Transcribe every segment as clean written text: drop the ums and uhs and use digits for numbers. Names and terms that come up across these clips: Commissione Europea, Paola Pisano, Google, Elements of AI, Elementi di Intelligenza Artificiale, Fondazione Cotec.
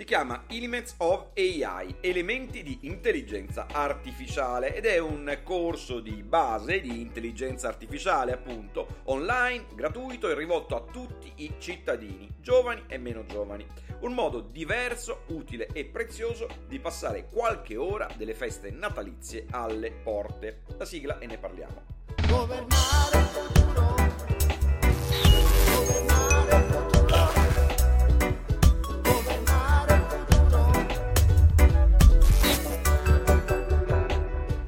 Si chiama Elements of AI, Elementi di Intelligenza Artificiale, ed è un corso di base di intelligenza artificiale, appunto, online, gratuito e rivolto a tutti i cittadini, giovani e meno giovani. Un modo diverso, utile e prezioso di passare qualche ora delle feste natalizie alle porte. La sigla e ne parliamo. Governare il futuro.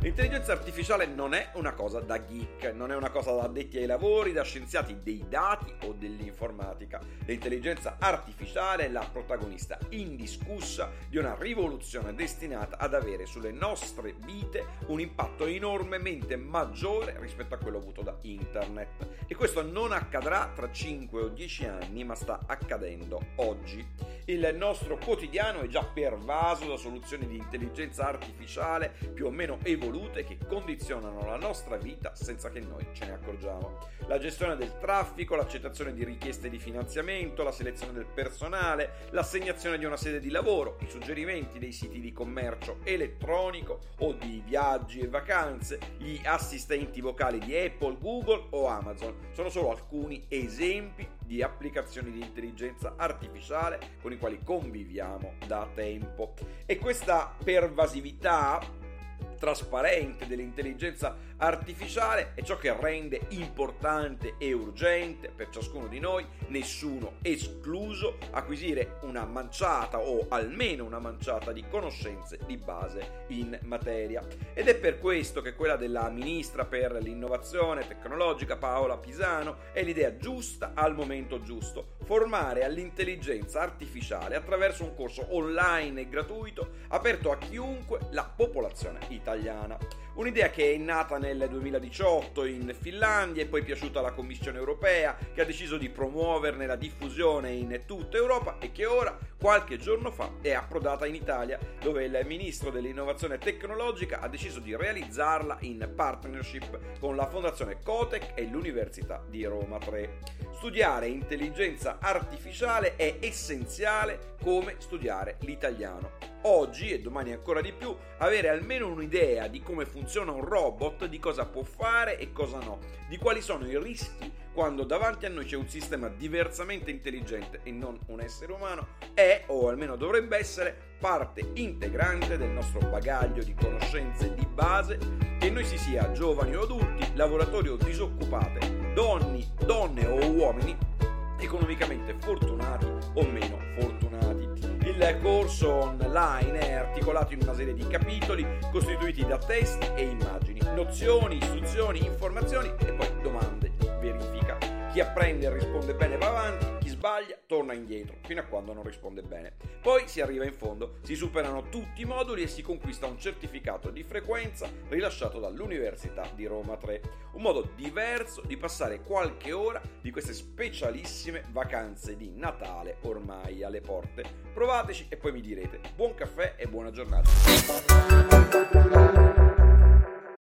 L'intelligenza artificiale non è una cosa da geek, non è una cosa da addetti ai lavori, da scienziati dei dati o dell'informatica. L'intelligenza artificiale è la protagonista indiscussa di una rivoluzione destinata ad avere sulle nostre vite un impatto enormemente maggiore rispetto a quello avuto da internet. E questo non accadrà tra 5 o 10 anni, ma sta accadendo oggi. Il nostro quotidiano è già pervaso da soluzioni di intelligenza artificiale più o meno evolute che condizionano la nostra vita senza che noi ce ne accorgiamo. La gestione del traffico, l'accettazione di richieste di finanziamento, la selezione del personale, l'assegnazione di una sede di lavoro, i suggerimenti dei siti di commercio elettronico o di viaggi e vacanze, gli assistenti vocali di Apple, Google o Amazon sono solo alcuni esempi di applicazioni di intelligenza artificiale con i quali conviviamo da tempo. E questa pervasività trasparente dell'intelligenza artificiale è ciò che rende importante e urgente per ciascuno di noi, nessuno escluso, acquisire una manciata o almeno una manciata di conoscenze di base in materia. Ed è per questo che quella della ministra per l'innovazione tecnologica Paola Pisano è l'idea giusta al momento giusto: formare all'intelligenza artificiale attraverso un corso online e gratuito aperto a chiunque la popolazione italiana. Un'idea che è nata nel 2018 in Finlandia e poi piaciuta alla Commissione Europea, che ha deciso di promuoverne la diffusione in tutta Europa e che ora, qualche giorno fa, è approdata in Italia, dove il ministro dell'innovazione tecnologica ha deciso di realizzarla in partnership con la Fondazione Cotec e l'Università di Roma 3. Studiare intelligenza artificiale è essenziale come studiare l'italiano. Oggi, e domani ancora di più, avere almeno un'idea di come funziona un robot, di cosa può fare e cosa no, di quali sono i rischi quando davanti a noi c'è un sistema diversamente intelligente e non un essere umano, è, o almeno dovrebbe essere, parte integrante del nostro bagaglio di conoscenze di base, che noi si sia giovani o adulti, lavoratori o disoccupate, donne o uomini, economicamente fortunati o meno fortunati. Il corso online è articolato in una serie di capitoli costituiti da testi e immagini, nozioni, istruzioni, informazioni e poi domande di verifica. Chi apprende e risponde bene va avanti, chi sbaglia torna indietro fino a quando non risponde bene. Poi si arriva in fondo, si superano tutti i moduli e si conquista un certificato di frequenza rilasciato dall'Università di Roma 3. Un modo diverso di passare qualche ora di queste specialissime vacanze di Natale ormai alle porte. Provateci e poi mi direte. Buon caffè e buona giornata.